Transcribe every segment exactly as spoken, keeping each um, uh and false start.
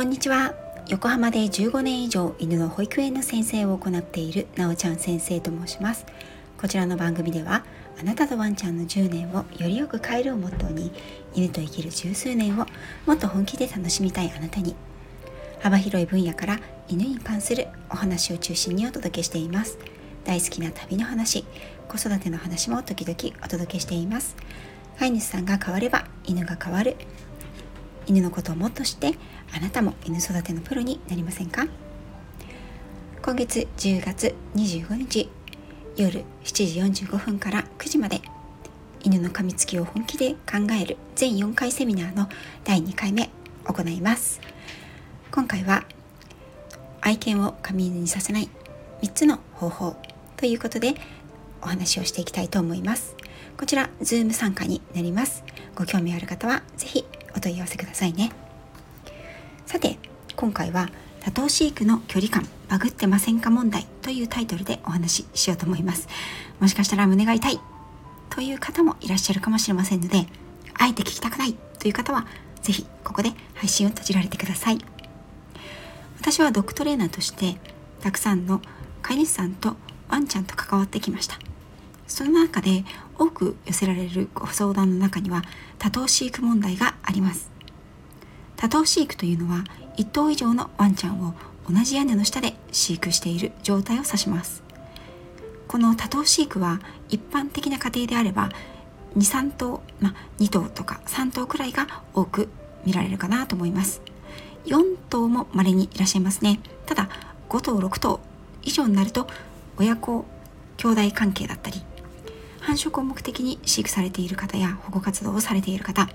こんにちは。横浜でじゅうごねん以上犬の保育園の先生を行っているなおちゃん先生と申します。こちらの番組ではあなたとワンちゃんのじゅうねんをよりよく変えるをモットーに、犬と生きる十数年をもっと本気で楽しみたいあなたに、幅広い分野から犬に関するお話を中心にお届けしています。大好きな旅の話、子育ての話も時々お届けしています。飼い主さんが変われば犬が変わる。犬のことをもっと知って、あなたも犬育てのプロになりませんか？今月じゅうがつにじゅうごにち、夜しちじよんじゅうごふんからくじまで、犬の噛みつきを本気で考える全よんかいセミナーのだいにかいめを行います。今回は、愛犬を噛み犬にさせないみっつの方法ということでお話をしていきたいと思います。こちら、Zoom 参加になります。ご興味ある方はぜひお問い合わせくださいね。さて、今回は多頭飼育の距離感バグってませんか問題というタイトルでお話ししようと思います。もしかしたら胸が痛いという方もいらっしゃるかもしれませんので、あえて聞きたくないという方はぜひここで配信を閉じられてください。私はドッグトレーナーとしてたくさんの飼い主さんとワンちゃんと関わってきました。その中で多く寄せられるご相談の中には多頭飼育問題があります。多頭飼育というのはいっとう以上のワンちゃんを同じ屋根の下で飼育している状態を指します。この多頭飼育は一般的な家庭であれば に,さん 頭、まあ、にとうとかさんとうくらいが多く見られるかなと思います。よんとうも稀にいらっしゃいますね。ただごとうろくとう以上になると親子兄弟関係だったり、繁殖を目的に飼育されている方や保護活動をされている方、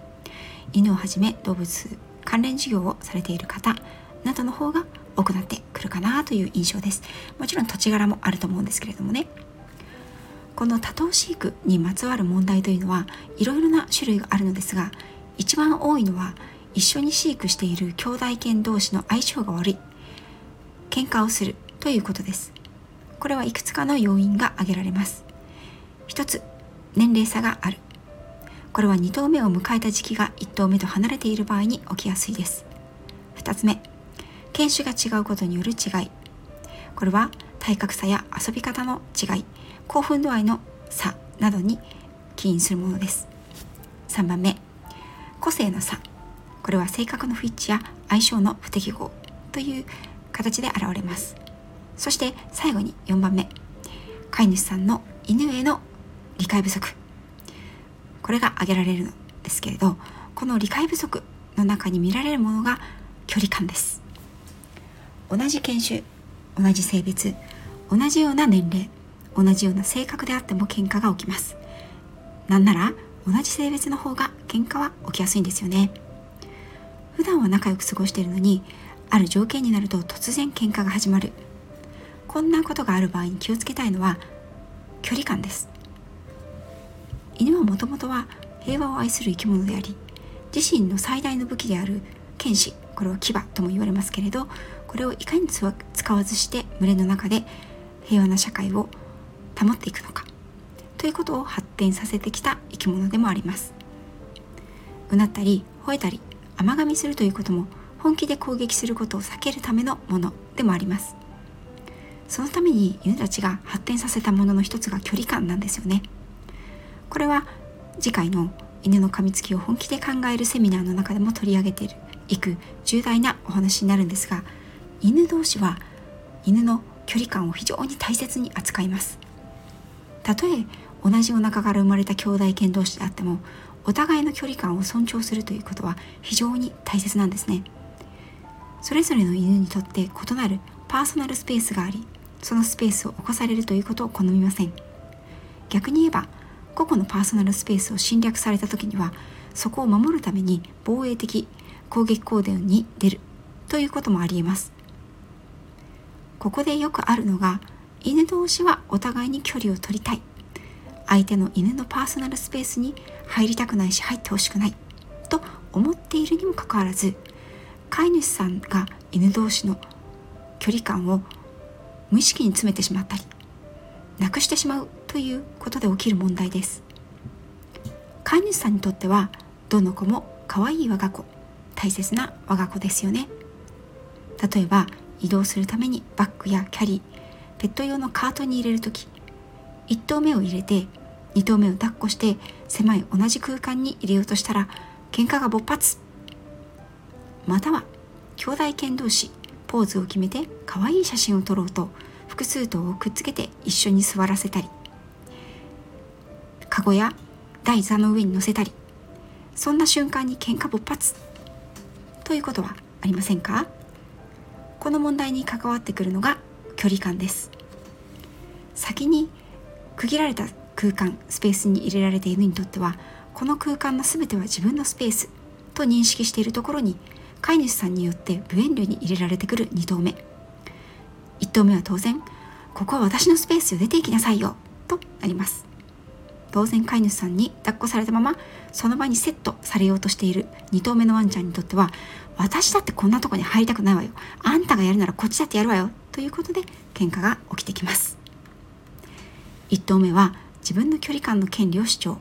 犬をはじめ動物関連事業をされている方などの方が多くなってくるかなという印象です。もちろん土地柄もあると思うんですけれどもね。この多頭飼育にまつわる問題というのはいろいろな種類があるのですが、一番多いのは一緒に飼育している兄弟犬同士の相性が悪い、喧嘩をするということです。これはいくつかの要因が挙げられます。ひとつ、年齢差がある。これはにとうめを迎えた時期がいっとうめと離れている場合に起きやすいです。ふたつめ、犬種が違うことによる違い。これは体格差や遊び方の違い、興奮度合いの差などに起因するものです。さんばんめ、個性の差。これは性格の不一致や相性の不適合という形で現れます。そして最後によんばんめ、飼い主さんの犬への理解不足。これが挙げられるのですけれど、この理解不足の中に見られるものが距離感です。同じ犬種、同じ性別、同じような年齢、同じような性格であっても喧嘩が起きます。なんなら同じ性別の方が喧嘩は起きやすいんですよね。普段は仲良く過ごしているのに、ある条件になると突然喧嘩が始まる。こんなことがある場合に気をつけたいのは距離感です。犬はもともとは平和を愛する生き物であり、自身の最大の武器である剣士、これを牙とも言われますけれど、これをいかに使わずして群れの中で平和な社会を保っていくのかということを発展させてきた生き物でもあります。うなったり吠えたり甘噛みするということも、本気で攻撃することを避けるためのものでもあります。そのために犬たちが発展させたものの一つが距離感なんですよね。これは次回の犬の噛みつきを本気で考えるセミナーの中でも取り上げていく重大なお話になるんですが、犬同士は犬の距離感を非常に大切に扱います。たとえ同じお腹から生まれた兄弟犬同士であっても、お互いの距離感を尊重するということは非常に大切なんですね。それぞれの犬にとって異なるパーソナルスペースがあり、そのスペースを侵されるということを好みません。逆に言えば、個々のパーソナルスペースを侵略された時には、そこを守るために防衛的攻撃行動に出るということもありえます。ここでよくあるのが、犬同士はお互いに距離を取りたい、相手の犬のパーソナルスペースに入りたくないし入ってほしくないと思っているにもかかわらず、飼い主さんが犬同士の距離感を無意識に詰めてしまったり、なくしてしまうということで起きる問題です。飼い主さんにとってはどの子も可愛い我が子、大切な我が子ですよね。例えば移動するためにバッグやキャリー、ペット用のカートに入れるとき、いっ頭目を入れてに頭目を抱っこして狭い同じ空間に入れようとしたら喧嘩が勃発。または兄弟犬同士ポーズを決めて可愛い写真を撮ろうと複数頭をくっつけて一緒に座らせたり、カゴや台座の上に乗せたり、そんな瞬間に喧嘩勃発ということはありませんか？この問題に関わってくるのが距離感です。先に区切られた空間、スペースに入れられている犬にとっては、この空間の全ては自分のスペースと認識しているところに、飼い主さんによって無遠慮に入れられてくるに頭目。いっ頭目は当然、ここは私のスペースよ、出て行きなさいよとなります。当然飼い主さんに抱っこされたままその場にセットされようとしているに頭目のワンちゃんにとっては、私だってこんなとこに入りたくないわよ、あんたがやるならこっちだってやるわよということで喧嘩が起きてきます。いっ頭目は自分の距離感の権利を主張、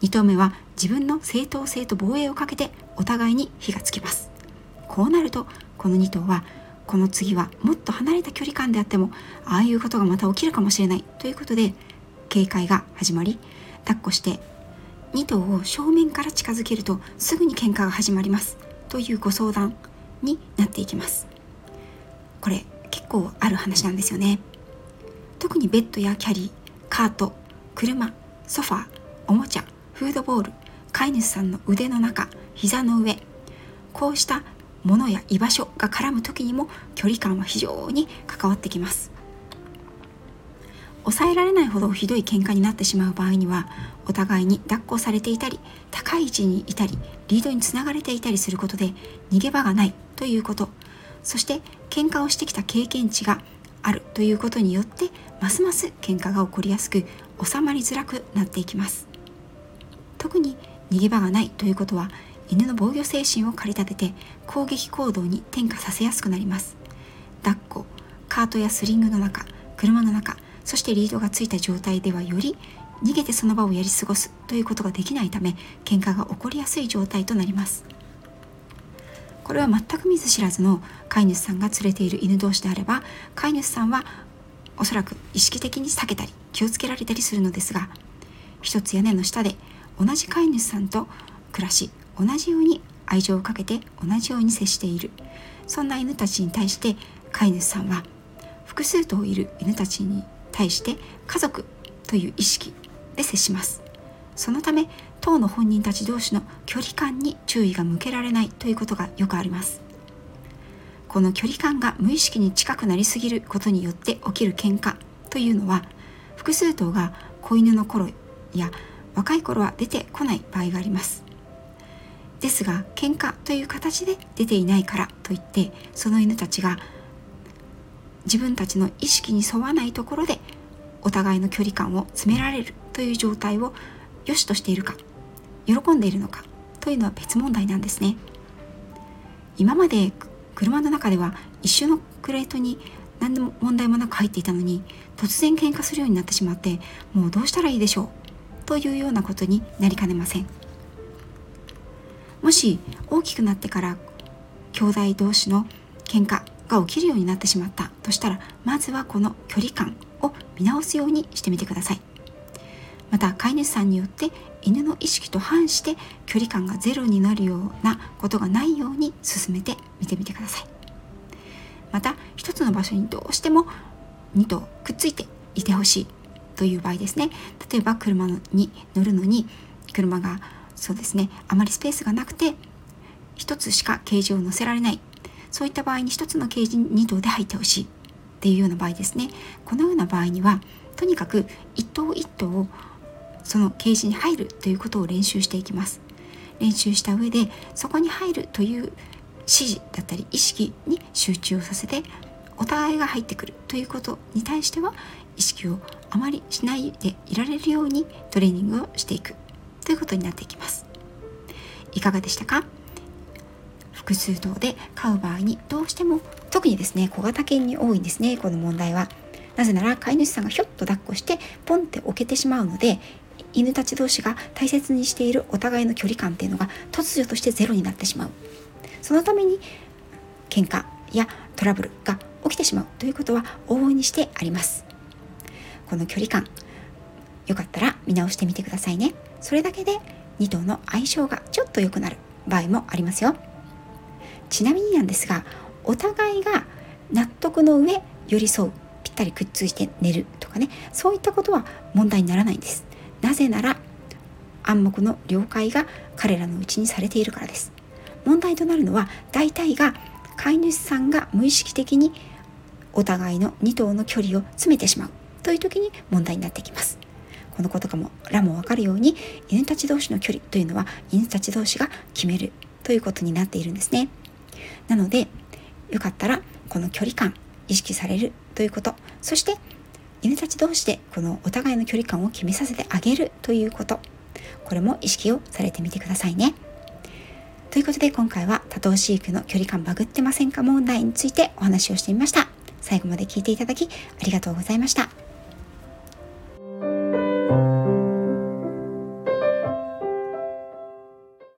に頭目は自分の正当性と防衛をかけてお互いに火がつきます。こうなるとこのに頭は、この次はもっと離れた距離感であってもああいうことがまた起きるかもしれないということで警戒が始まり、抱っこしてに頭を正面から近づけるとすぐに喧嘩が始まりますというご相談になっていきます。これ結構ある話なんですよね。特にベッドやキャリー、カート、車、ソファー、おもちゃ、フードボール、飼い主さんの腕の中、膝の上、こうしたものや居場所が絡む時にも距離感は非常に関わってきます。抑えられないほどひどい喧嘩になってしまう場合には、お互いに抱っこされていたり高い位置にいたりリードにつながれていたりすることで逃げ場がないということ、そして喧嘩をしてきた経験値があるということによってますます喧嘩が起こりやすく収まりづらくなっていきます。特に逃げ場がないということは犬の防御精神を駆り立てて攻撃行動に転化させやすくなります。抱っこ、カートやスリングの中、車の中、そしてリードがついた状態ではより逃げてその場をやり過ごすということができないため喧嘩が起こりやすい状態となります。これは全く見ず知らずの飼い主さんが連れている犬同士であれば、飼い主さんはおそらく意識的に避けたり気をつけられたりするのですが、一つ屋根の下で同じ飼い主さんと暮らし、同じように愛情をかけて同じように接している、そんな犬たちに対して飼い主さんは複数頭いる犬たちに対して家族という意識で接します。そのため当の本人たち同士の距離感に注意が向けられないということがよくあります。この距離感が無意識に近くなりすぎることによって起きる喧嘩というのは、複数頭が子犬の頃や若い頃は出てこない場合があります。ですが喧嘩という形で出ていないからといってその犬たちが自分たちの意識に沿わないところでお互いの距離感を詰められるという状態を良しとしているか喜んでいるのかというのは別問題なんですね。今まで車の中では一緒のクレートに何でも問題もなく入っていたのに、突然喧嘩するようになってしまってもうどうしたらいいでしょうというようなことになりかねません。もし大きくなってから兄弟同士の喧嘩が起きるようになってしまったとしたら、まずはこの距離感を見直すようにしてみてください。また飼い主さんによって犬の意識と反して距離感がゼロになるようなことがないように進めてみてみてください。また一つの場所にどうしてもに頭くっついていてほしいという場合ですね。例えば車に乗るのに車がそうですね、あまりスペースがなくて一つしかケージを乗せられない、そういった場合に一つのケージに頭で入ってほしいっていうような場合ですね。このような場合にはとにかく一頭一頭をそのケージに入るということを練習していきます。練習した上でそこに入るという指示だったり意識に集中をさせて、お互いが入ってくるということに対しては意識をあまりしないでいられるようにトレーニングをしていくということになっていきます。いかがでしたか？複数頭で飼う場合にどうしても、特にですね小型犬に多いんですね、この問題は。なぜなら飼い主さんがひょっと抱っこしてポンって置けてしまうので、犬たち同士が大切にしているお互いの距離感っていうのが突如としてゼロになってしまう。そのために喧嘩やトラブルが起きてしまうということは往々にしてあります。この距離感、よかったら見直してみてくださいね。それだけでに頭の相性がちょっと良くなる場合もありますよ。ちなみになんですが、お互いが納得の上寄り添う、ぴったりくっついて寝るとかね、そういったことは問題にならないんです。なぜなら暗黙の了解が彼らのうちにされているからです。問題となるのは大体が飼い主さんが無意識的にお互いのに頭の距離を詰めてしまうという時に問題になってきます。このことからも分かるように、犬たち同士の距離というのは犬たち同士が決めるということになっているんですね。なのでよかったらこの距離感意識されるということ、そして犬たち同士でこのお互いの距離感を決めさせてあげるということ、これも意識をされてみてくださいね。ということで今回は多頭飼育の距離感バグってませんか問題についてお話をしてみました。最後まで聞いていただきありがとうございました。